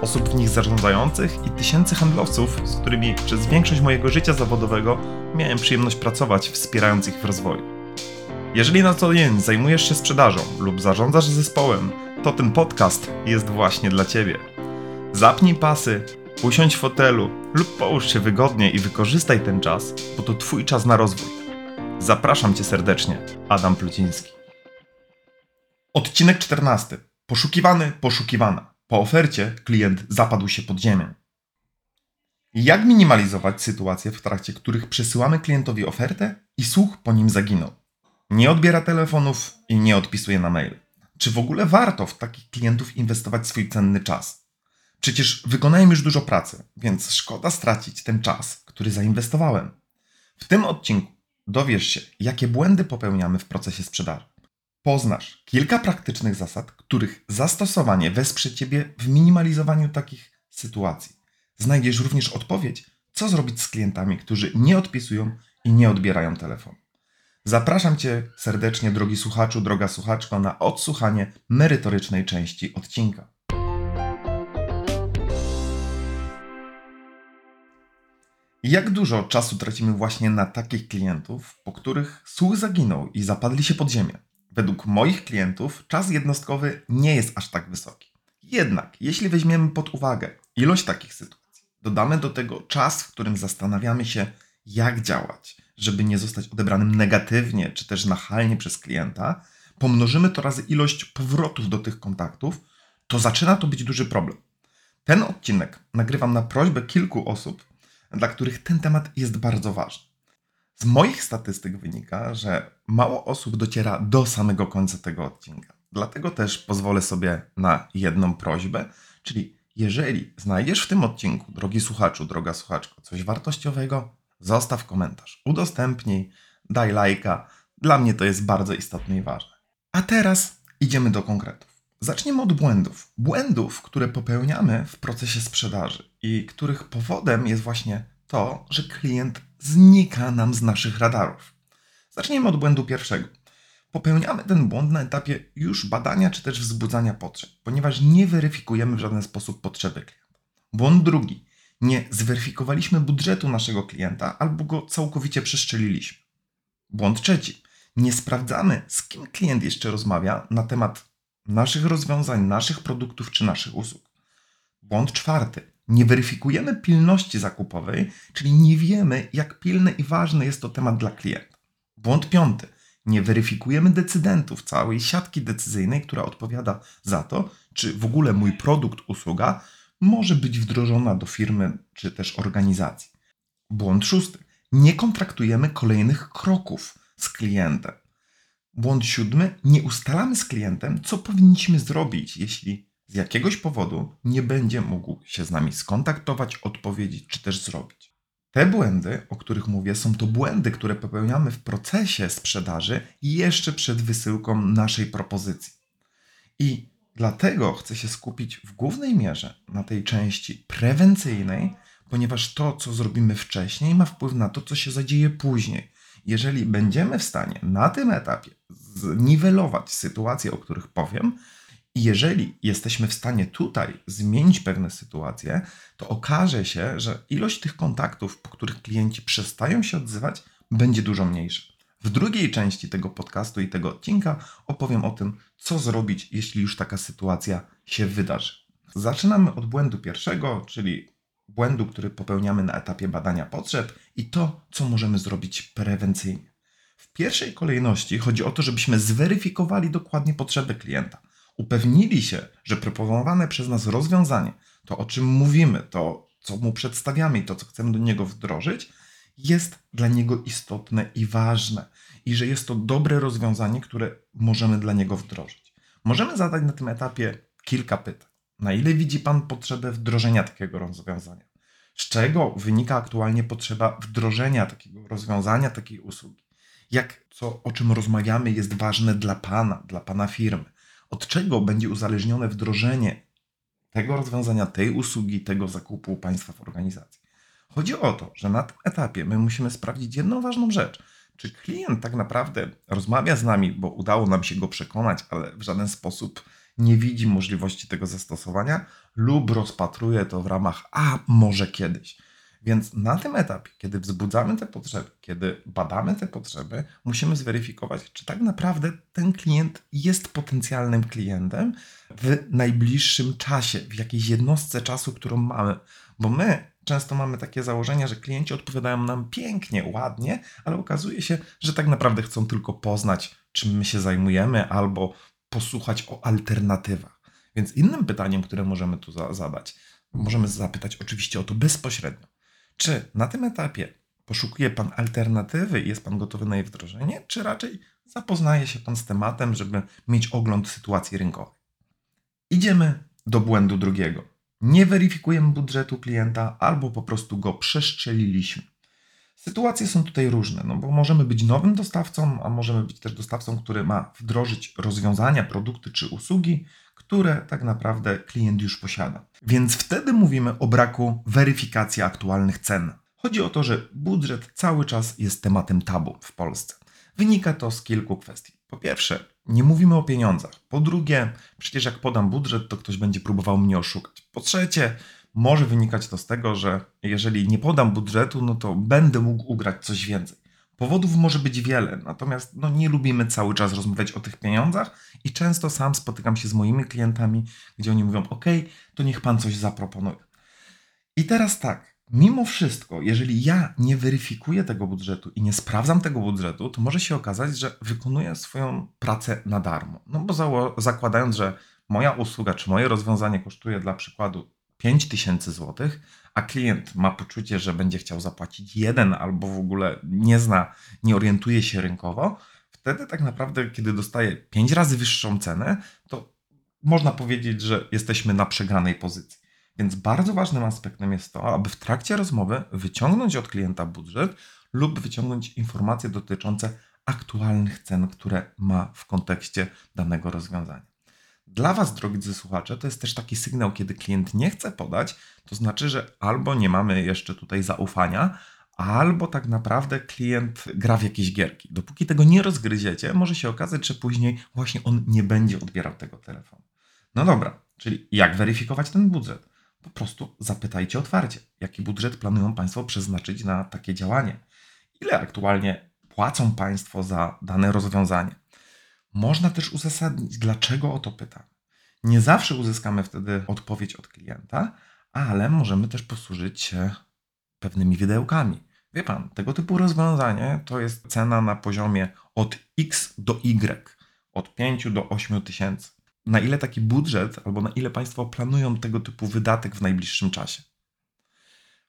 osób w nich zarządzających i tysięcy handlowców, z którymi przez większość mojego życia zawodowego miałem przyjemność pracować, wspierając ich w rozwoju. Jeżeli na co dzień zajmujesz się sprzedażą lub zarządzasz zespołem, to ten podcast jest właśnie dla Ciebie. Zapnij pasy, usiądź w fotelu lub połóż się wygodnie i wykorzystaj ten czas, bo to Twój czas na rozwój. Zapraszam Cię serdecznie, Adam Pluciński. Odcinek 14. Poszukiwany-Poszukiwana. Po ofercie klient zapadł się pod ziemię. Jak minimalizować sytuacje, w trakcie których przesyłamy klientowi ofertę i słuch po nim zaginął? Nie odbiera telefonów i nie odpisuje na mail. Czy w ogóle warto w takich klientów inwestować swój cenny czas? Przecież wykonałem już dużo pracy, więc szkoda stracić ten czas, który zainwestowałem. W tym odcinku dowiesz się, jakie błędy popełniamy w procesie sprzedaży. Poznasz kilka praktycznych zasad, których zastosowanie wesprze Ciebie w minimalizowaniu takich sytuacji. Znajdziesz również odpowiedź, co zrobić z klientami, którzy nie odpisują i nie odbierają telefonu. Zapraszam Cię serdecznie, drogi słuchaczu, droga słuchaczko, na odsłuchanie merytorycznej części odcinka. Jak dużo czasu tracimy właśnie na takich klientów, po których słuch zaginął i zapadli się pod ziemię? Według moich klientów czas jednostkowy nie jest aż tak wysoki. Jednak, jeśli weźmiemy pod uwagę ilość takich sytuacji, dodamy do tego czas, w którym zastanawiamy się, jak działać, żeby nie zostać odebranym negatywnie czy też nachalnie przez klienta, pomnożymy to razy ilość powrotów do tych kontaktów, to zaczyna to być duży problem. Ten odcinek nagrywam na prośbę kilku osób, dla których ten temat jest bardzo ważny. Z moich statystyk wynika, że mało osób dociera do samego końca tego odcinka. Dlatego też pozwolę sobie na jedną prośbę, czyli jeżeli znajdziesz w tym odcinku, drogi słuchaczu, droga słuchaczko, coś wartościowego, zostaw komentarz, udostępnij, daj lajka. Dla mnie to jest bardzo istotne i ważne. A teraz idziemy do konkretów. Zaczniemy od błędów. Błędów, które popełniamy w procesie sprzedaży i których powodem jest właśnie to, że klient znika nam z naszych radarów. Zacznijmy od błędu pierwszego. Popełniamy ten błąd na etapie już badania czy też wzbudzania potrzeb, ponieważ nie weryfikujemy w żaden sposób potrzeby klienta. Błąd drugi. Nie zweryfikowaliśmy budżetu naszego klienta albo go całkowicie przeszczeliliśmy. Błąd trzeci. Nie sprawdzamy, z kim klient jeszcze rozmawia na temat naszych rozwiązań, naszych produktów czy naszych usług. Błąd czwarty. Nie weryfikujemy pilności zakupowej, czyli nie wiemy, jak pilny i ważny jest to temat dla klienta. Błąd piąty. Nie weryfikujemy decydentów, całej siatki decyzyjnej, która odpowiada za to, czy w ogóle mój produkt, usługa może być wdrożona do firmy czy też organizacji. Błąd szósty. Nie kontraktujemy kolejnych kroków z klientem. Błąd siódmy. Nie ustalamy z klientem, co powinniśmy zrobić, jeśli z jakiegoś powodu nie będzie mógł się z nami skontaktować, odpowiedzieć czy też zrobić. Te błędy, o których mówię, są to błędy, które popełniamy w procesie sprzedaży jeszcze przed wysyłką naszej propozycji. I dlatego chcę się skupić w głównej mierze na tej części prewencyjnej, ponieważ to, co zrobimy wcześniej, ma wpływ na to, co się zadzieje później. Jeżeli będziemy w stanie na tym etapie zniwelować sytuacje, o których powiem, i jeżeli jesteśmy w stanie tutaj zmienić pewne sytuacje, to okaże się, że ilość tych kontaktów, po których klienci przestają się odzywać, będzie dużo mniejsza. W drugiej części tego podcastu i tego odcinka opowiem o tym, co zrobić, jeśli już taka sytuacja się wydarzy. Zaczynamy od błędu pierwszego, czyli błędu, który popełniamy na etapie badania potrzeb i to, co możemy zrobić prewencyjnie. W pierwszej kolejności chodzi o to, żebyśmy zweryfikowali dokładnie potrzeby klienta. Upewnili się, że proponowane przez nas rozwiązanie, to o czym mówimy, to co mu przedstawiamy i to co chcemy do niego wdrożyć, jest dla niego istotne i ważne i że jest to dobre rozwiązanie, które możemy dla niego wdrożyć. Możemy zadać na tym etapie kilka pytań. Na ile widzi Pan potrzebę wdrożenia takiego rozwiązania? Z czego wynika aktualnie potrzeba wdrożenia takiego rozwiązania, takiej usługi? o czym rozmawiamy, jest ważne dla Pana firmy. Od czego będzie uzależnione wdrożenie tego rozwiązania, tej usługi, tego zakupu u Państwa w organizacji. Chodzi o to, że na tym etapie my musimy sprawdzić jedną ważną rzecz. Czy klient tak naprawdę rozmawia z nami, bo udało nam się go przekonać, ale w żaden sposób nie widzi możliwości tego zastosowania lub rozpatruje to w ramach, a może kiedyś. Więc na tym etapie, kiedy wzbudzamy te potrzeby, kiedy badamy te potrzeby, musimy zweryfikować, czy tak naprawdę ten klient jest potencjalnym klientem w najbliższym czasie, w jakiejś jednostce czasu, którą mamy. Bo my często mamy takie założenia, że klienci odpowiadają nam pięknie, ładnie, ale okazuje się, że tak naprawdę chcą tylko poznać, czym my się zajmujemy, albo posłuchać o alternatywach. Więc innym pytaniem, które możemy tu zadać, możemy zapytać oczywiście o to bezpośrednio. Czy na tym etapie poszukuje Pan alternatywy i jest Pan gotowy na jej wdrożenie, czy raczej zapoznaje się Pan z tematem, żeby mieć ogląd sytuacji rynkowej? Idziemy do błędu drugiego. Nie weryfikujemy budżetu klienta albo po prostu go przestrzeliliśmy. Sytuacje są tutaj różne, no bo możemy być nowym dostawcą, a możemy być też dostawcą, który ma wdrożyć rozwiązania, produkty czy usługi, które tak naprawdę klient już posiada. Więc wtedy mówimy o braku weryfikacji aktualnych cen. Chodzi o to, że budżet cały czas jest tematem tabu w Polsce. Wynika to z kilku kwestii. Po pierwsze, nie mówimy o pieniądzach. Po drugie, przecież jak podam budżet, to ktoś będzie próbował mnie oszukać. Po trzecie, może wynikać to z tego, że jeżeli nie podam budżetu, no to będę mógł ugrać coś więcej. Powodów może być wiele, natomiast nie lubimy cały czas rozmawiać o tych pieniądzach i często sam spotykam się z moimi klientami, gdzie oni mówią, to niech Pan coś zaproponuje. I teraz tak, mimo wszystko, jeżeli ja nie weryfikuję tego budżetu i nie sprawdzam tego budżetu, to może się okazać, że wykonuję swoją pracę na darmo. No bo zakładając, że moja usługa czy moje rozwiązanie kosztuje dla przykładu 5000 zł, a klient ma poczucie, że będzie chciał zapłacić 1 albo w ogóle nie orientuje się rynkowo, wtedy tak naprawdę, kiedy dostaje 5 razy wyższą cenę, to można powiedzieć, że jesteśmy na przegranej pozycji. Więc bardzo ważnym aspektem jest to, aby w trakcie rozmowy wyciągnąć od klienta budżet lub wyciągnąć informacje dotyczące aktualnych cen, które ma w kontekście danego rozwiązania. Dla Was, drodzy słuchacze, to jest też taki sygnał, kiedy klient nie chce podać, to znaczy, że albo nie mamy jeszcze tutaj zaufania, albo tak naprawdę klient gra w jakieś gierki. Dopóki tego nie rozgryziecie, może się okazać, że później właśnie on nie będzie odbierał tego telefonu. No dobra, czyli jak weryfikować ten budżet? Po prostu zapytajcie otwarcie, jaki budżet planują Państwo przeznaczyć na takie działanie. Ile aktualnie płacą Państwo za dane rozwiązanie? Można też uzasadnić, dlaczego o to pytam. Nie zawsze uzyskamy wtedy odpowiedź od klienta, ale możemy też posłużyć się pewnymi widełkami. Wie Pan, tego typu rozwiązanie to jest cena na poziomie od X do Y, od 5 do 8 tysięcy. Na ile taki budżet albo na ile Państwo planują tego typu wydatek w najbliższym czasie?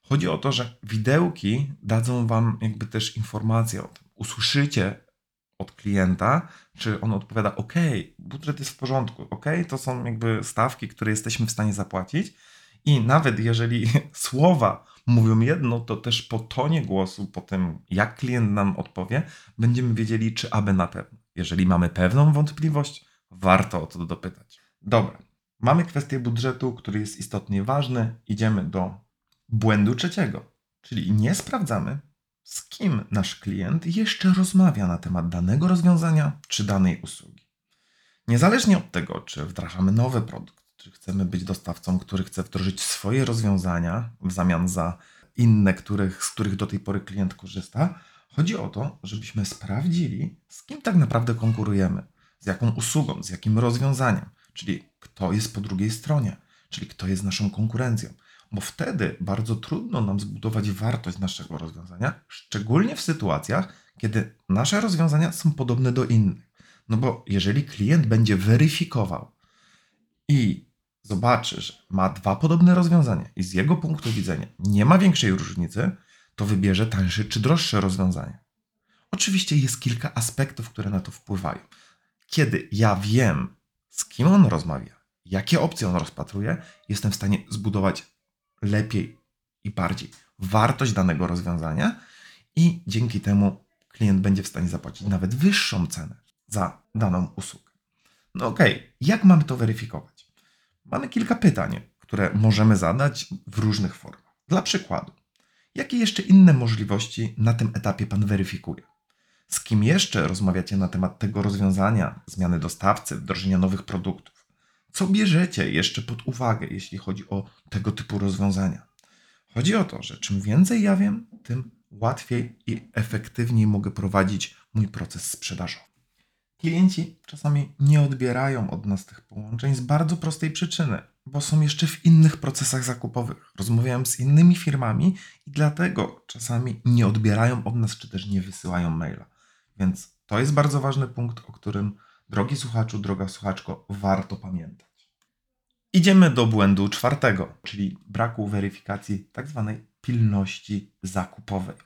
Chodzi o to, że widełki dadzą Wam jakby też informację o tym. Usłyszycie od klienta, czy on odpowiada budżet jest w porządku, to są jakby stawki, które jesteśmy w stanie zapłacić i nawet jeżeli słowa mówią jedno, to też po tonie głosu, po tym jak klient nam odpowie, będziemy wiedzieli czy aby na pewno. Jeżeli mamy pewną wątpliwość, warto o to dopytać. Dobra, mamy kwestię budżetu, który jest istotnie ważny, idziemy do błędu trzeciego, czyli nie sprawdzamy, z kim nasz klient jeszcze rozmawia na temat danego rozwiązania czy danej usługi. Niezależnie od tego, czy wdrażamy nowy produkt, czy chcemy być dostawcą, który chce wdrożyć swoje rozwiązania w zamian za inne, z których do tej pory klient korzysta, chodzi o to, żebyśmy sprawdzili, z kim tak naprawdę konkurujemy, z jaką usługą, z jakim rozwiązaniem, czyli kto jest po drugiej stronie, czyli kto jest naszą konkurencją. Bo wtedy bardzo trudno nam zbudować wartość naszego rozwiązania, szczególnie w sytuacjach, kiedy nasze rozwiązania są podobne do innych. No bo jeżeli klient będzie weryfikował i zobaczy, że ma dwa podobne rozwiązania i z jego punktu widzenia nie ma większej różnicy, to wybierze tańsze czy droższe rozwiązanie. Oczywiście jest kilka aspektów, które na to wpływają. Kiedy ja wiem, z kim on rozmawia, jakie opcje on rozpatruje, jestem w stanie zbudować lepiej i bardziej wartość danego rozwiązania i dzięki temu klient będzie w stanie zapłacić nawet wyższą cenę za daną usługę. No okej, jak mamy to weryfikować? Mamy kilka pytań, które możemy zadać w różnych formach. Dla przykładu, jakie jeszcze inne możliwości na tym etapie Pan weryfikuje? Z kim jeszcze rozmawiacie na temat tego rozwiązania, zmiany dostawcy, wdrożenia nowych produktów? Co bierzecie jeszcze pod uwagę, jeśli chodzi o tego typu rozwiązania? Chodzi o to, że czym więcej ja wiem, tym łatwiej i efektywniej mogę prowadzić mój proces sprzedażowy. Klienci czasami nie odbierają od nas tych połączeń z bardzo prostej przyczyny, bo są jeszcze w innych procesach zakupowych. Rozmawiałem z innymi firmami i dlatego czasami nie odbierają od nas, czy też nie wysyłają maila. Więc to jest bardzo ważny punkt, o którym, drogi słuchaczu, droga słuchaczko, warto pamiętać. Idziemy do błędu czwartego, czyli braku weryfikacji tzw. pilności zakupowej.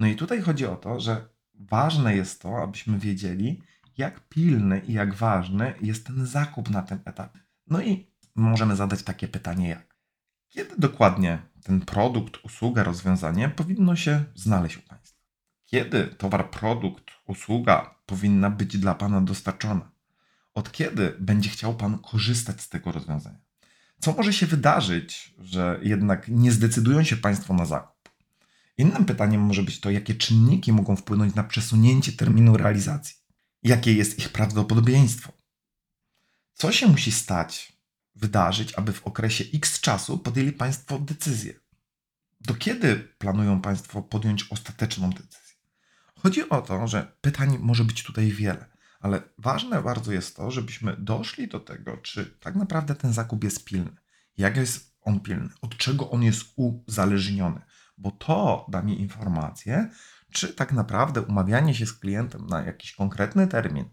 No i tutaj chodzi o to, że ważne jest to, abyśmy wiedzieli, jak pilny i jak ważny jest ten zakup na tym etapie. No i możemy zadać takie pytanie jak: kiedy dokładnie ten produkt, usługa, rozwiązanie powinno się znaleźć u Państwa? Kiedy towar, produkt, usługa powinna być dla Pana dostarczona? Od kiedy będzie chciał Pan korzystać z tego rozwiązania? Co może się wydarzyć, że jednak nie zdecydują się Państwo na zakup? Innym pytaniem może być to, jakie czynniki mogą wpłynąć na przesunięcie terminu realizacji. Jakie jest ich prawdopodobieństwo? Co się musi wydarzyć, aby w okresie X czasu podjęli Państwo decyzję? Do kiedy planują Państwo podjąć ostateczną decyzję? Chodzi o to, że pytań może być tutaj wiele, ale ważne bardzo jest to, żebyśmy doszli do tego, czy tak naprawdę ten zakup jest pilny. Jak jest on pilny? Od czego on jest uzależniony? Bo to da mi informację, czy tak naprawdę umawianie się z klientem na jakiś konkretny termin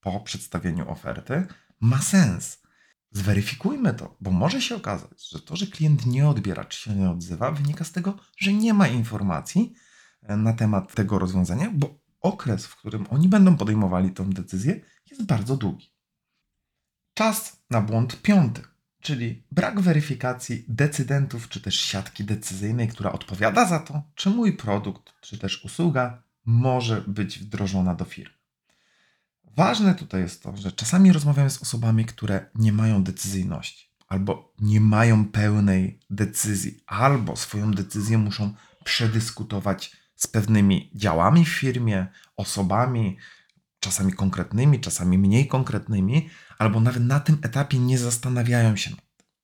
po przedstawieniu oferty ma sens. Zweryfikujmy to, bo może się okazać, że to, że klient nie odbiera, czy się nie odzywa, wynika z tego, że nie ma informacji na temat tego rozwiązania, bo okres, w którym oni będą podejmowali tę decyzję, jest bardzo długi. Czas na błąd piąty, czyli brak weryfikacji decydentów, czy też siatki decyzyjnej, która odpowiada za to, czy mój produkt, czy też usługa może być wdrożona do firmy. Ważne tutaj jest to, że czasami rozmawiamy z osobami, które nie mają decyzyjności, albo nie mają pełnej decyzji, albo swoją decyzję muszą przedyskutować z pewnymi działami w firmie, osobami, czasami konkretnymi, czasami mniej konkretnymi, albo nawet na tym etapie nie zastanawiają się.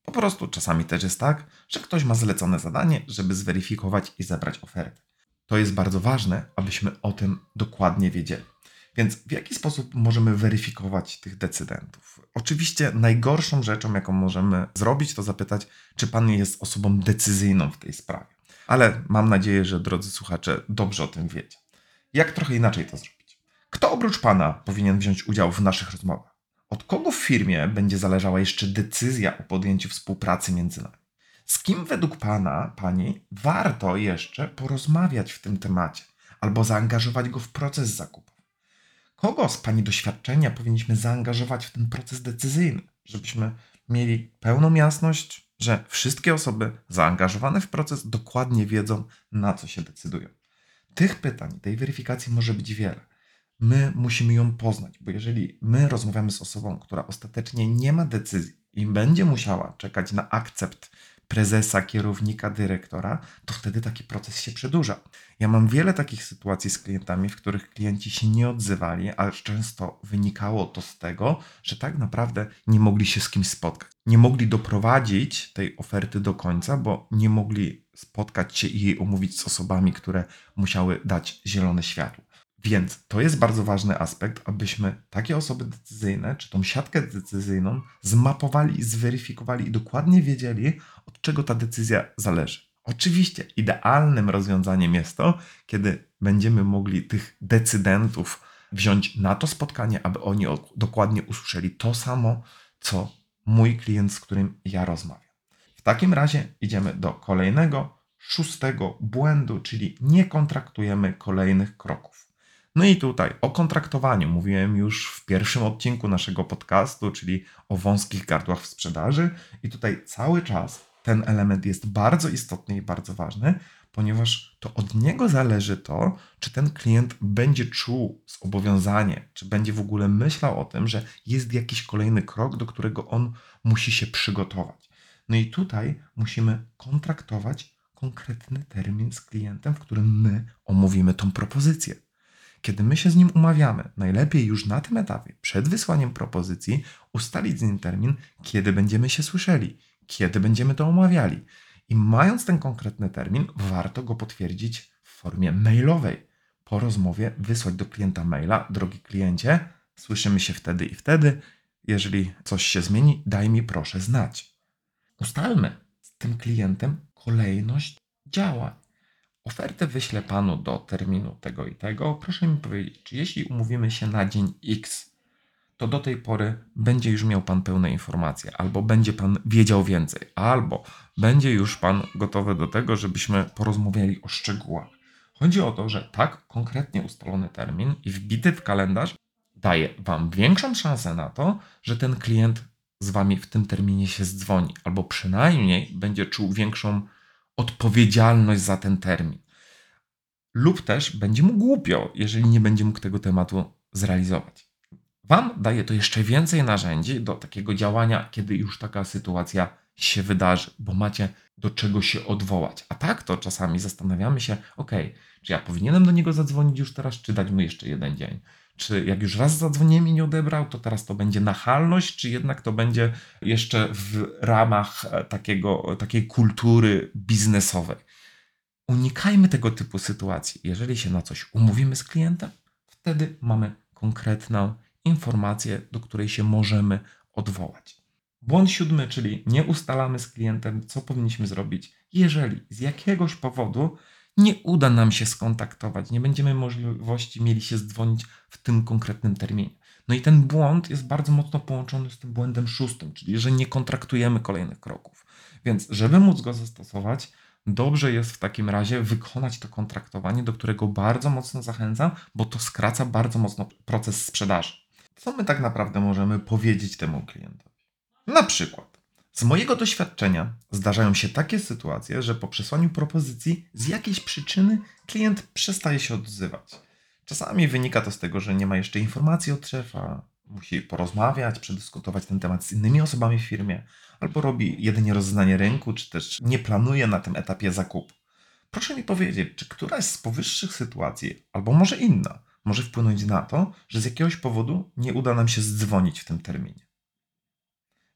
Po prostu czasami też jest tak, że ktoś ma zlecone zadanie, żeby zweryfikować i zebrać ofertę. To jest bardzo ważne, abyśmy o tym dokładnie wiedzieli. Więc w jaki sposób możemy weryfikować tych decydentów? Oczywiście najgorszą rzeczą, jaką możemy zrobić, to zapytać, czy Pan jest osobą decyzyjną w tej sprawie. Ale mam nadzieję, że drodzy słuchacze dobrze o tym wiecie. Jak trochę inaczej to zrobić? Kto oprócz Pana powinien wziąć udział w naszych rozmowach? Od kogo w firmie będzie zależała jeszcze decyzja o podjęciu współpracy między nami? Z kim według Pana, Pani warto jeszcze porozmawiać w tym temacie albo zaangażować go w proces zakupu? Kogo z Pani doświadczenia powinniśmy zaangażować w ten proces decyzyjny, żebyśmy mieli pełną jasność, że wszystkie osoby zaangażowane w proces dokładnie wiedzą, na co się decydują. Tych pytań, tej weryfikacji może być wiele. My musimy ją poznać, bo jeżeli my rozmawiamy z osobą, która ostatecznie nie ma decyzji i będzie musiała czekać na akcept prezesa, kierownika, dyrektora, to wtedy taki proces się przedłuża. Ja mam wiele takich sytuacji z klientami, w których klienci się nie odzywali, a często wynikało to z tego, że tak naprawdę nie mogli się z kimś spotkać. Nie mogli doprowadzić tej oferty do końca, bo nie mogli spotkać się i jej omówić z osobami, które musiały dać zielone światło. Więc to jest bardzo ważny aspekt, abyśmy takie osoby decyzyjne, czy tą siatkę decyzyjną zmapowali, zweryfikowali i dokładnie wiedzieli, od czego ta decyzja zależy. Oczywiście idealnym rozwiązaniem jest to, kiedy będziemy mogli tych decydentów wziąć na to spotkanie, aby oni dokładnie usłyszeli to samo, co mój klient, z którym ja rozmawiam. W takim razie idziemy do kolejnego, szóstego błędu, czyli nie kontraktujemy kolejnych kroków. No i tutaj o kontraktowaniu mówiłem już w pierwszym odcinku naszego podcastu, czyli o wąskich gardłach w sprzedaży i tutaj cały czas ten element jest bardzo istotny i bardzo ważny, ponieważ to od niego zależy to, czy ten klient będzie czuł zobowiązanie, czy będzie w ogóle myślał o tym, że jest jakiś kolejny krok, do którego on musi się przygotować. No i tutaj musimy kontraktować konkretny termin z klientem, w którym my omówimy tą propozycję. Kiedy my się z nim umawiamy, najlepiej już na tym etapie, przed wysłaniem propozycji, ustalić z nim termin, kiedy będziemy się słyszeli, kiedy będziemy to omawiali. I mając ten konkretny termin, warto go potwierdzić w formie mailowej. Po rozmowie wysłać do klienta maila: drogi kliencie, słyszymy się wtedy i wtedy. Jeżeli coś się zmieni, daj mi proszę znać. Ustalmy z tym klientem kolejność działań. Ofertę wyślę panu do terminu tego i tego. Proszę mi powiedzieć, czy jeśli umówimy się na dzień X, to do tej pory będzie już miał pan pełne informacje, albo będzie pan wiedział więcej, albo będzie już pan gotowy do tego, żebyśmy porozmawiali o szczegółach. Chodzi o to, że tak konkretnie ustalony termin i wbity w kalendarz daje wam większą szansę na to, że ten klient z wami w tym terminie się zdzwoni, albo przynajmniej będzie czuł większą odpowiedzialność za ten termin. Lub też będzie mu głupio, jeżeli nie będzie mógł tego tematu zrealizować. Wam daje to jeszcze więcej narzędzi do takiego działania, kiedy już taka sytuacja się wydarzy, bo macie do czego się odwołać. A tak to czasami zastanawiamy się, czy ja powinienem do niego zadzwonić już teraz, czy dać mu jeszcze jeden dzień? Czy jak już raz zadzwoniłem i nie odebrał, to teraz to będzie nachalność, czy jednak to będzie jeszcze w ramach takiej kultury biznesowej? Unikajmy tego typu sytuacji. Jeżeli się na coś umówimy z klientem, wtedy mamy konkretną informację, do której się możemy odwołać. Błąd 7, czyli nie ustalamy z klientem, co powinniśmy zrobić, jeżeli z jakiegoś powodu nie uda nam się skontaktować, nie będziemy możliwości mieli się zdzwonić w tym konkretnym terminie. No i ten błąd jest bardzo mocno połączony z tym błędem 6, czyli że nie kontraktujemy kolejnych kroków. Więc żeby móc go zastosować, dobrze jest w takim razie wykonać to kontraktowanie, do którego bardzo mocno zachęcam, bo to skraca bardzo mocno proces sprzedaży. Co my tak naprawdę możemy powiedzieć temu klientowi? Na przykład: z mojego doświadczenia zdarzają się takie sytuacje, że po przesłaniu propozycji z jakiejś przyczyny klient przestaje się odzywać. Czasami wynika to z tego, że nie ma jeszcze informacji od szefa, musi porozmawiać, przedyskutować ten temat z innymi osobami w firmie, albo robi jedynie rozeznanie rynku, czy też nie planuje na tym etapie zakupu. Proszę mi powiedzieć, czy któraś z powyższych sytuacji, albo może inna, może wpłynąć na to, że z jakiegoś powodu nie uda nam się zdzwonić w tym terminie?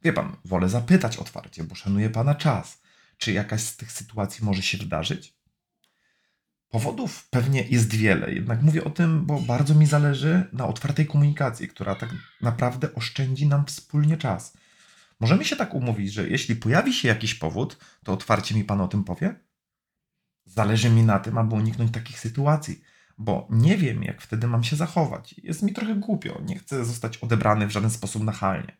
Wie pan, wolę zapytać otwarcie, bo szanuję pana czas. Czy jakaś z tych sytuacji może się wydarzyć? Powodów pewnie jest wiele, jednak mówię o tym, bo bardzo mi zależy na otwartej komunikacji, która tak naprawdę oszczędzi nam wspólnie czas. Możemy się tak umówić, że jeśli pojawi się jakiś powód, to otwarcie mi pan o tym powie? Zależy mi na tym, aby uniknąć takich sytuacji, bo nie wiem, jak wtedy mam się zachować. Jest mi trochę głupio, nie chcę zostać odebrany w żaden sposób nachalnie.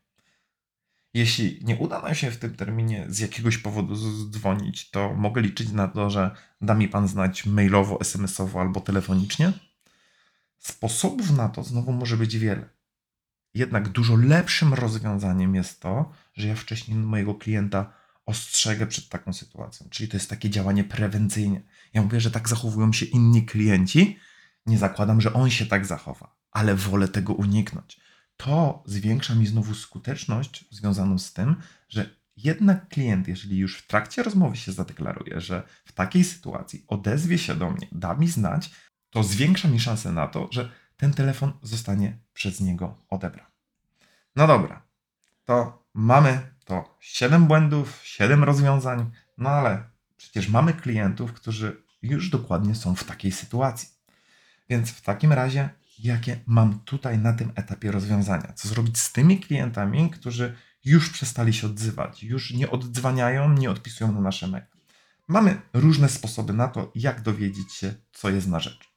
Jeśli nie uda nam się w tym terminie z jakiegoś powodu zdzwonić, to mogę liczyć na to, że da mi pan znać mailowo, SMS-owo albo telefonicznie? Sposobów na to znowu może być wiele. Jednak dużo lepszym rozwiązaniem jest to, że ja wcześniej mojego klienta ostrzegę przed taką sytuacją. Czyli to jest takie działanie prewencyjne. Ja mówię, że tak zachowują się inni klienci. Nie zakładam, że on się tak zachowa, ale wolę tego uniknąć. To zwiększa mi znowu skuteczność związaną z tym, że jednak klient, jeżeli już w trakcie rozmowy się zadeklaruje, że w takiej sytuacji odezwie się do mnie, da mi znać, to zwiększa mi szansę na to, że ten telefon zostanie przez niego odebrany. No dobra, to mamy to 7 błędów, 7 rozwiązań, no ale przecież mamy klientów, którzy już dokładnie są w takiej sytuacji. Więc w takim razie jakie mam tutaj na tym etapie rozwiązania? Co zrobić z tymi klientami, którzy już przestali się odzywać, już nie oddzwaniają, nie odpisują na nasze maile? Mamy różne sposoby na to, jak dowiedzieć się, co jest na rzecz.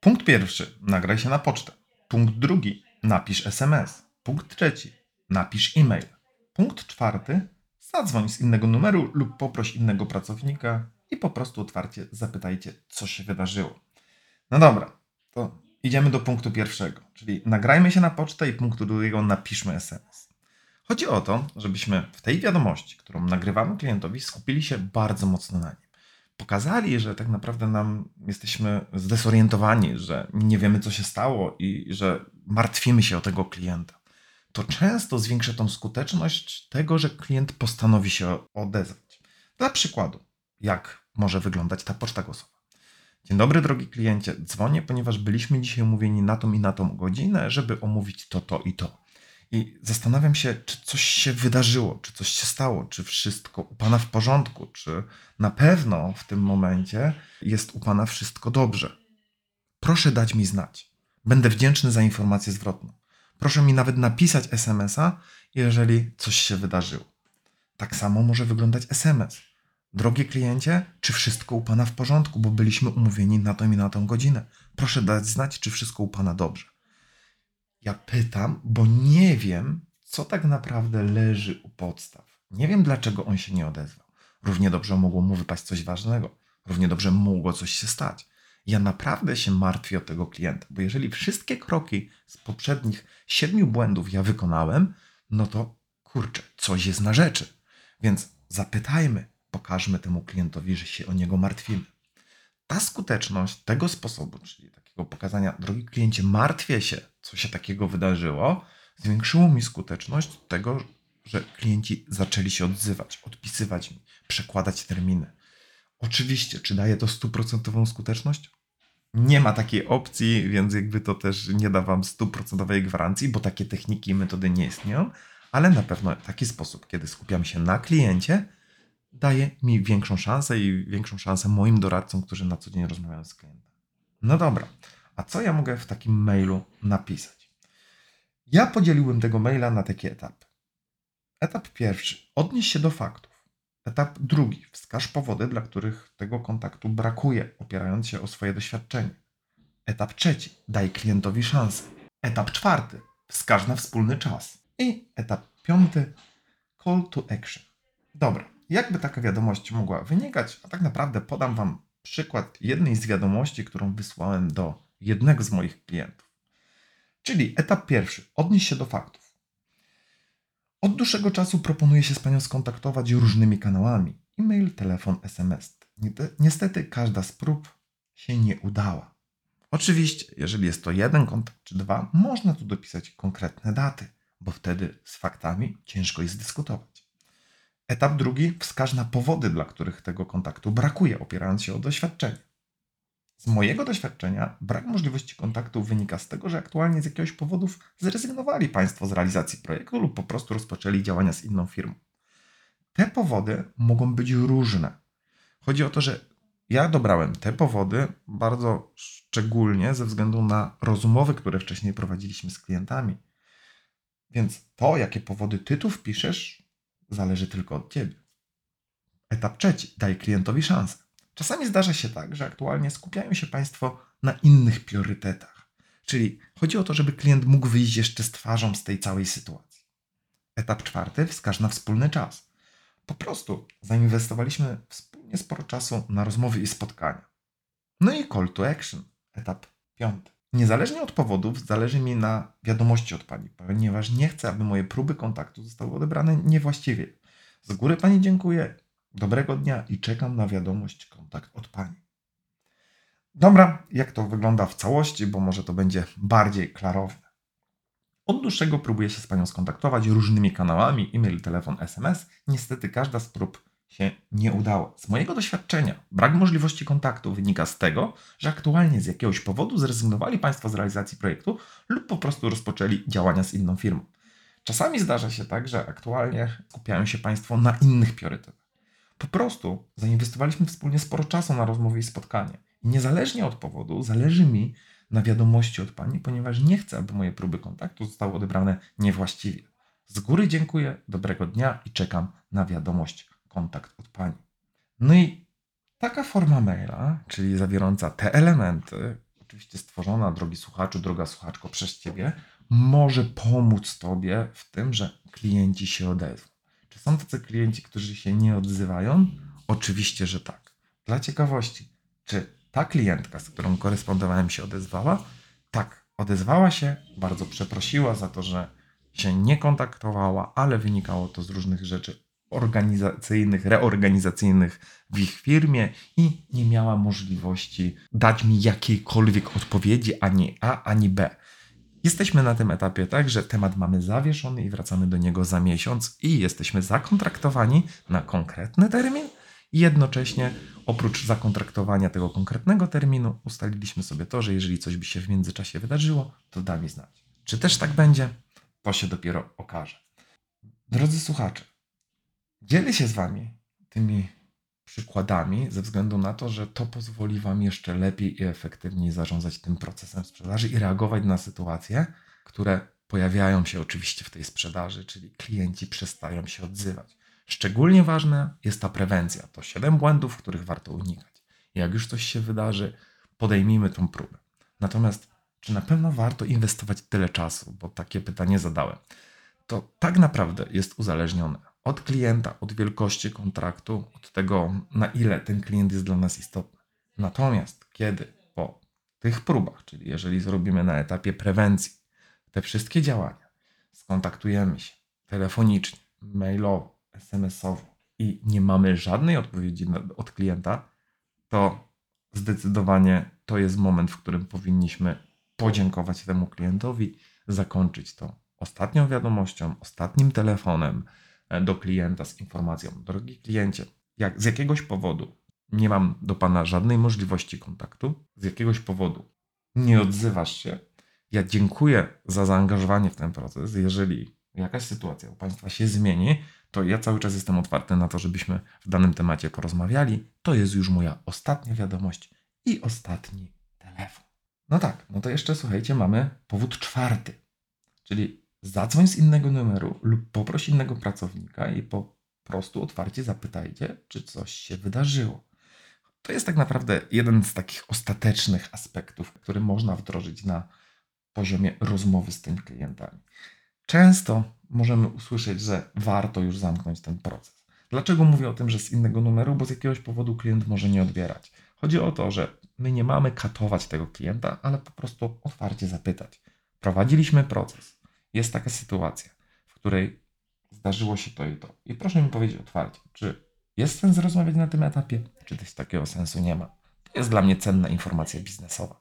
Punkt 1. Nagraj się na pocztę. Punkt 2. Napisz SMS. Punkt 3. Napisz e-mail. Punkt 4. Zadzwoń z innego numeru lub poproś innego pracownika i po prostu otwarcie zapytajcie, co się wydarzyło. No dobra, to idziemy do punktu 1, czyli nagrajmy się na pocztę i punktu 2 napiszmy SMS. Chodzi o to, żebyśmy w tej wiadomości, którą nagrywamy klientowi, skupili się bardzo mocno na nim. Pokazali, że tak naprawdę jesteśmy zdezorientowani, że nie wiemy, co się stało i że martwimy się o tego klienta. To często zwiększa tą skuteczność tego, że klient postanowi się odezwać. Dla przykładu, jak może wyglądać ta poczta głosowa. Dzień dobry, drogi kliencie. Dzwonię, ponieważ byliśmy dzisiaj umówieni na tą i na tą godzinę, żeby omówić to i to. I zastanawiam się, czy coś się wydarzyło, czy coś się stało, czy wszystko u Pana w porządku, czy na pewno w tym momencie jest u Pana wszystko dobrze. Proszę dać mi znać. Będę wdzięczny za informację zwrotną. Proszę mi nawet napisać SMS-a, jeżeli coś się wydarzyło. Tak samo może wyglądać SMS. Drogi kliencie, czy wszystko u Pana w porządku, bo byliśmy umówieni na tą i na tą godzinę. Proszę dać znać, czy wszystko u Pana dobrze. Ja pytam, bo nie wiem, co tak naprawdę leży u podstaw. Nie wiem, dlaczego on się nie odezwał. Równie dobrze mogło mu wypaść coś ważnego. Równie dobrze mogło coś się stać. Ja naprawdę się martwię o tego klienta, bo jeżeli wszystkie kroki z poprzednich 7 błędów ja wykonałem, no to kurczę, coś jest na rzeczy. Więc zapytajmy, pokażmy temu klientowi, że się o niego martwimy. Ta skuteczność tego sposobu, czyli takiego pokazania, drogi kliencie, martwię się, co się takiego wydarzyło, zwiększyło mi skuteczność tego, że klienci zaczęli się odzywać, odpisywać mi, przekładać terminy. Oczywiście, czy daje to 100% skuteczność? Nie ma takiej opcji, więc to też nie da Wam 100% gwarancji, bo takie techniki i metody nie istnieją, ale na pewno taki sposób, kiedy skupiam się na kliencie, daje mi większą szansę i większą szansę moim doradcom, którzy na co dzień rozmawiają z klientem. No dobra, a co ja mogę w takim mailu napisać? Ja podzieliłem tego maila na takie etapy. Etap pierwszy, odnieś się do faktów. Etap drugi, wskaż powody, dla których tego kontaktu brakuje, opierając się o swoje doświadczenie. Etap trzeci, daj klientowi szansę. Etap czwarty, wskaż na wspólny czas. I etap piąty, call to action. Dobra, jakby taka wiadomość mogła wynikać, a tak naprawdę podam Wam przykład jednej z wiadomości, którą wysłałem do jednego z moich klientów. Czyli etap pierwszy, odnieś się do faktów. Od dłuższego czasu proponuje się z Panią skontaktować różnymi kanałami. E-mail, telefon, SMS. Niestety każda z prób się nie udała. Oczywiście, jeżeli jest to jeden kontakt czy dwa, można tu dopisać konkretne daty, bo wtedy z faktami ciężko jest dyskutować. Etap drugi, wskaż na powody, dla których tego kontaktu brakuje, opierając się o doświadczenie. Z mojego doświadczenia brak możliwości kontaktu wynika z tego, że aktualnie z jakiegoś powodu zrezygnowali Państwo z realizacji projektu lub po prostu rozpoczęli działania z inną firmą. Te powody mogą być różne. Chodzi o to, że ja dobrałem te powody bardzo szczególnie ze względu na rozmowy, które wcześniej prowadziliśmy z klientami. Więc to, jakie powody Ty tu wpiszesz, zależy tylko od Ciebie. Etap trzeci. Daj klientowi szansę. Czasami zdarza się tak, że aktualnie skupiają się Państwo na innych priorytetach. Czyli chodzi o to, żeby klient mógł wyjść jeszcze z twarzą z tej całej sytuacji. Etap czwarty, wskaż na wspólny czas. Po prostu zainwestowaliśmy wspólnie sporo czasu na rozmowy i spotkania. No i call to action, etap piąty. Niezależnie od powodów zależy mi na wiadomości od Pani, ponieważ nie chcę, aby moje próby kontaktu zostały odebrane niewłaściwie. Z góry Pani dziękuję. Dobrego dnia i czekam na wiadomość, kontakt od Pani. Dobra, jak to wygląda w całości, bo może to będzie bardziej klarowne. Od dłuższego próbuję się z Panią skontaktować różnymi kanałami, e-mail, telefon, SMS. Niestety każda z prób się nie udała. Z mojego doświadczenia brak możliwości kontaktu wynika z tego, że aktualnie z jakiegoś powodu zrezygnowali Państwo z realizacji projektu lub po prostu rozpoczęli działania z inną firmą. Czasami zdarza się tak, że aktualnie skupiają się Państwo na innych priorytetach. Po prostu zainwestowaliśmy wspólnie sporo czasu na rozmowy i spotkanie. I niezależnie od powodu zależy mi na wiadomości od Pani, ponieważ nie chcę, aby moje próby kontaktu zostały odebrane niewłaściwie. Z góry dziękuję, dobrego dnia i czekam na wiadomość, kontakt od Pani. No i taka forma maila, czyli zawierająca te elementy, oczywiście stworzona, drogi słuchaczu, droga słuchaczko, przez Ciebie, może pomóc Tobie w tym, że klienci się odezwą. Czy są tacy klienci, którzy się nie odzywają? Oczywiście, że tak. Dla ciekawości, czy ta klientka, z którą korespondowałem, się odezwała? Tak, odezwała się, bardzo przeprosiła za to, że się nie kontaktowała, ale wynikało to z różnych rzeczy organizacyjnych, reorganizacyjnych w ich firmie i nie miała możliwości dać mi jakiejkolwiek odpowiedzi, ani A, ani B. Jesteśmy na tym etapie tak, że temat mamy zawieszony i wracamy do niego za miesiąc i jesteśmy zakontraktowani na konkretny termin i jednocześnie oprócz zakontraktowania tego konkretnego terminu ustaliliśmy sobie to, że jeżeli coś by się w międzyczasie wydarzyło, to da mi znać. Czy też tak będzie? To się dopiero okaże. Drodzy słuchacze, dzielę się z Wami tymi przykładami ze względu na to, że to pozwoli Wam jeszcze lepiej i efektywniej zarządzać tym procesem sprzedaży i reagować na sytuacje, które pojawiają się oczywiście w tej sprzedaży, czyli klienci przestają się odzywać. Szczególnie ważna jest ta prewencja. To 7 błędów, których warto unikać. Jak już coś się wydarzy, podejmijmy tą próbę. Natomiast czy na pewno warto inwestować tyle czasu? Bo takie pytanie zadałem. To tak naprawdę jest uzależnione od klienta, od wielkości kontraktu, od tego, na ile ten klient jest dla nas istotny. Natomiast kiedy po tych próbach, czyli jeżeli zrobimy na etapie prewencji te wszystkie działania, skontaktujemy się telefonicznie, mailowo, SMS-owo i nie mamy żadnej odpowiedzi od klienta, to zdecydowanie to jest moment, w którym powinniśmy podziękować temu klientowi, zakończyć to ostatnią wiadomością, ostatnim telefonem do klienta z informacją: drogi kliencie, jak z jakiegoś powodu nie mam do Pana żadnej możliwości kontaktu, z jakiegoś powodu nie odzywasz się, ja dziękuję za zaangażowanie w ten proces. Jeżeli jakaś sytuacja u Państwa się zmieni, to ja cały czas jestem otwarty na to, żebyśmy w danym temacie porozmawiali. To jest już moja ostatnia wiadomość i ostatni telefon. No tak, no to jeszcze słuchajcie, mamy powód czwarty, czyli zadzwoń z innego numeru lub poproś innego pracownika i po prostu otwarcie zapytajcie, czy coś się wydarzyło. To jest tak naprawdę jeden z takich ostatecznych aspektów, który można wdrożyć na poziomie rozmowy z tymi klientami. Często możemy usłyszeć, że warto już zamknąć ten proces. Dlaczego mówię o tym, że z innego numeru? Bo z jakiegoś powodu klient może nie odbierać. Chodzi o to, że my nie mamy katować tego klienta, ale po prostu otwarcie zapytać. Prowadziliśmy proces. Jest taka sytuacja, w której zdarzyło się to i to. I proszę mi powiedzieć otwarcie, czy jest sens rozmawiać na tym etapie, czy też takiego sensu nie ma. To jest dla mnie cenna informacja biznesowa.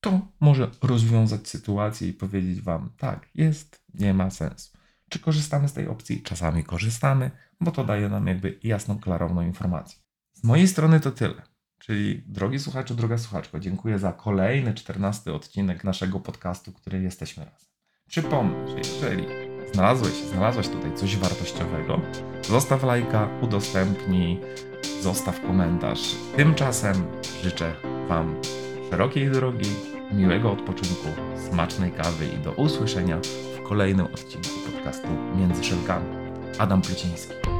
To może rozwiązać sytuację i powiedzieć Wam, tak, jest, nie ma sensu. Czy korzystamy z tej opcji? Czasami korzystamy, bo to daje nam jakby jasną, klarowną informację. Z mojej strony to tyle. Czyli drogi słuchaczu, droga słuchaczko, dziękuję za kolejny 14 odcinek naszego podcastu, który jesteśmy razem. Przypomnę, że jeżeli znalazłeś tutaj coś wartościowego, zostaw lajka, udostępnij, zostaw komentarz. Tymczasem życzę Wam szerokiej drogi, miłego odpoczynku, smacznej kawy i do usłyszenia w kolejnym odcinku podcastu Między Szelkami. Adam Pluciński.